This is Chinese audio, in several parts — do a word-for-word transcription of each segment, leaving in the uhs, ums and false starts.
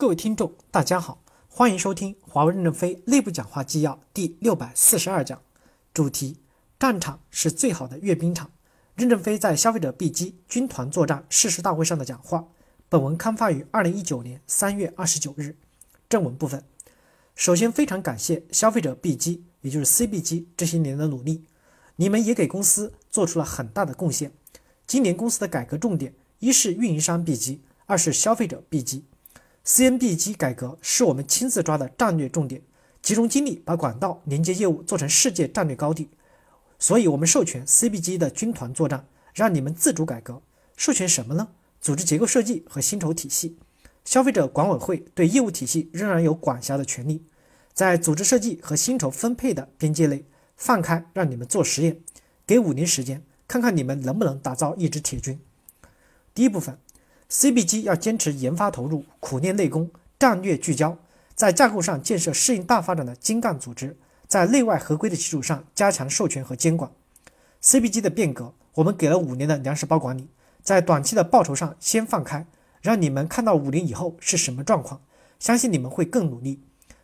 各位听众，大家好，欢迎收听华为任正非内部讲话纪要第六百四十二讲，主题：战场是最好的阅兵场。任正非在消费者 B 机军团作战誓师大会上的讲话。本文刊发于二零一九年三月二十九日。正文部分，首先非常感谢消费者 B 机，也就是 C B G 这些年的努力，你们也给公司做出了很大的贡献。今年公司的改革重点，一是运营商 B 机，二是消费者 B 机。C N B G 改革是我们亲自抓的战略重点，集中精力把管道连接业务做成世界战略高地。所以我们授权 C B G 的军团作战，让你们自主改革。授权什么呢？组织结构设计和薪酬体系。消费者管委会对业务体系仍然有管辖的权利，在组织设计和薪酬分配的边界内放开，让你们做实验，给五年时间，看看你们能不能打造一支铁军。第一部分，C B G 要坚持研发投入，苦练内功，战略聚焦，在架构上建设适应大发展的精干组织，在内外合规的基础上加强授权和监管。 C B G 的变革，我们给了五年的粮食包管理，在短期的报酬上先放开，让你们看到五年以后是什么状况，相信你们会更努力。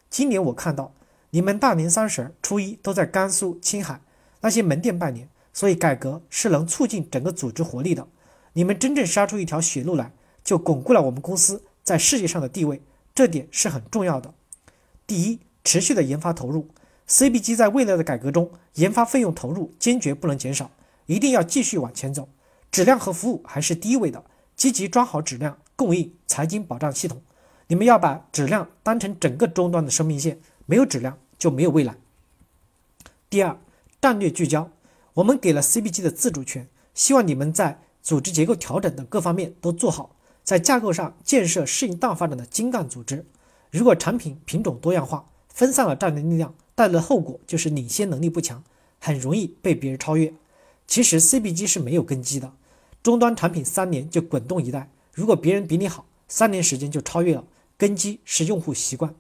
今年我看到你们大年三十初一都在甘肃青海那些门店拜年，所以改革是能促进整个组织活力的。你们真正杀出一条血路来，就巩固了我们公司在世界上的地位，这点是很重要的。第一，持续的研发投入。 C B G 在未来的改革中，研发费用投入坚决不能减少，一定要继续往前走。质量和服务还是第一位的，积极抓好质量、供应、财经保障系统。你们要把质量当成整个终端的生命线，没有质量就没有未来。第二，战略聚焦。我们给了 C B G 的自主权，希望你们在组织结构调整等各方面都做好，在架构上建设适应大发展的精干组织。如果产品品种多样化，分散了战略力量，带来的后果就是领先能力不强，很容易被别人超越。其实 C B G 是没有根基的，终端产品三年就滚动一代，如果别人比你好，三年时间就超越了。根基是用户习惯。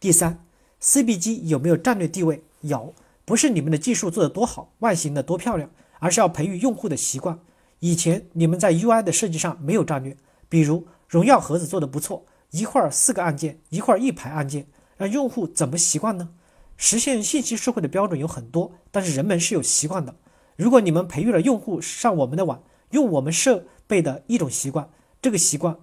第三， C B G 有没有战略地位？有，不是你们的技术做得多好，外形的多漂亮，而是要培育用户的习惯。以前你们在 U I 的设计上没有战略，比如荣耀盒子做得不错，一会儿四个按键，一会儿一排按键，让用户怎么习惯呢？实现信息社会的标准有很多，但是人们是有习惯的。如果你们培育了用户上我们的网，用我们设备的一种习惯，这个习惯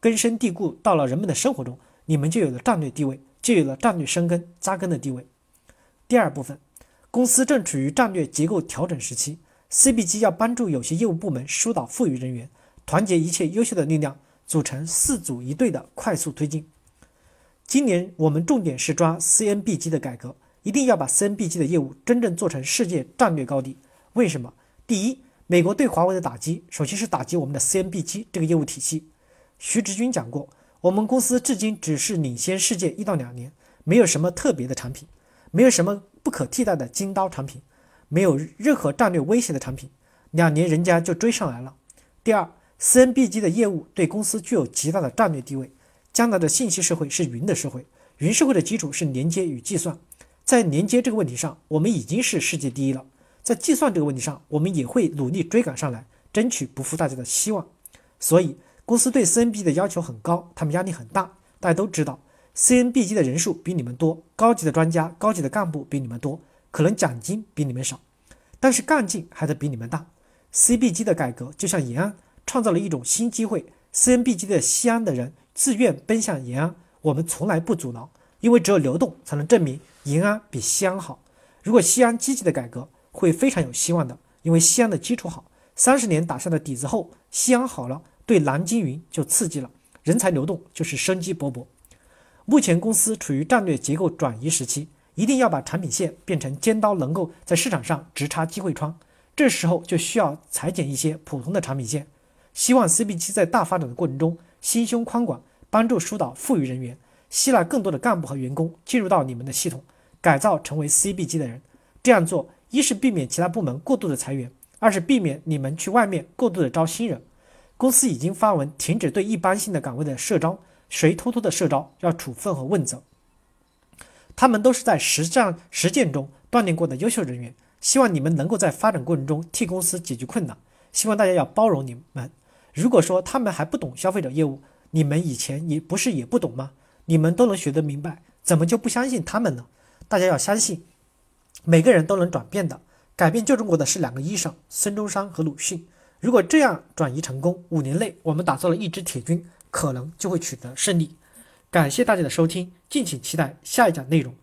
根深蒂固到了人们的生活中，你们就有了战略地位，就有了战略生根扎根的地位。第二部分，公司正处于战略结构调整时期， C B G 要帮助有些业务部门疏导富余人员，团结一切优秀的力量，组成四组一队的快速推进。今年我们重点是抓 C N B G 的改革，一定要把 C N B G 的业务真正做成世界战略高地。为什么？第一，美国对华为的打击，首先是打击我们的 C N B G 这个业务体系。徐直军讲过，我们公司至今只是领先世界一到两年，没有什么特别的产品，没有什么不可替代的金刀产品，没有任何战略威胁的产品，两年人家就追上来了。第二，C N B G 的业务对公司具有极大的战略地位。将来的信息社会是云的社会，云社会的基础是连接与计算，在连接这个问题上，我们已经是世界第一了，在计算这个问题上，我们也会努力追赶上来，争取不负大家的希望。所以公司对 C N B G 的要求很高，他们压力很大。大家都知道 C N B G 的人数比你们多，高级的专家、高级的干部比你们多，可能奖金比你们少，但是干劲还得比你们大。 C B G 的改革就像延安，创造了一种新机会， C N B G 的西安的人自愿奔向延安，我们从来不阻挠，因为只有流动才能证明延安比西安好。如果西安积极的改革，会非常有希望的，因为西安的基础好，三十年打下的底子后，西安好了，对南京云就刺激了，人才流动就是生机勃勃。目前公司处于战略结构转移时期，一定要把产品线变成尖刀，能够在市场上直插机会窗，这时候就需要裁减一些普通的产品线。希望 C B G 在大发展的过程中心胸宽广，帮助疏导富余人员，吸纳更多的干部和员工进入到你们的系统，改造成为 C B G 的人。这样做，一是避免其他部门过度的裁员，二是避免你们去外面过度的招新人。公司已经发文停止对一般性的岗位的社招，谁偷偷的社招要处分和问责，他们都是在实战实践中锻炼过的优秀人员。希望你们能够在发展过程中替公司解决困难，希望大家要包容你们。如果说他们还不懂消费者业务，你们以前也不是也不懂吗？你们都能学得明白，怎么就不相信他们呢？大家要相信，每个人都能转变的。改变旧中国的是两个医生，孙中山和鲁迅。如果这样转移成功，五年内我们打造了一支铁军，可能就会取得胜利。感谢大家的收听，敬请期待下一讲内容。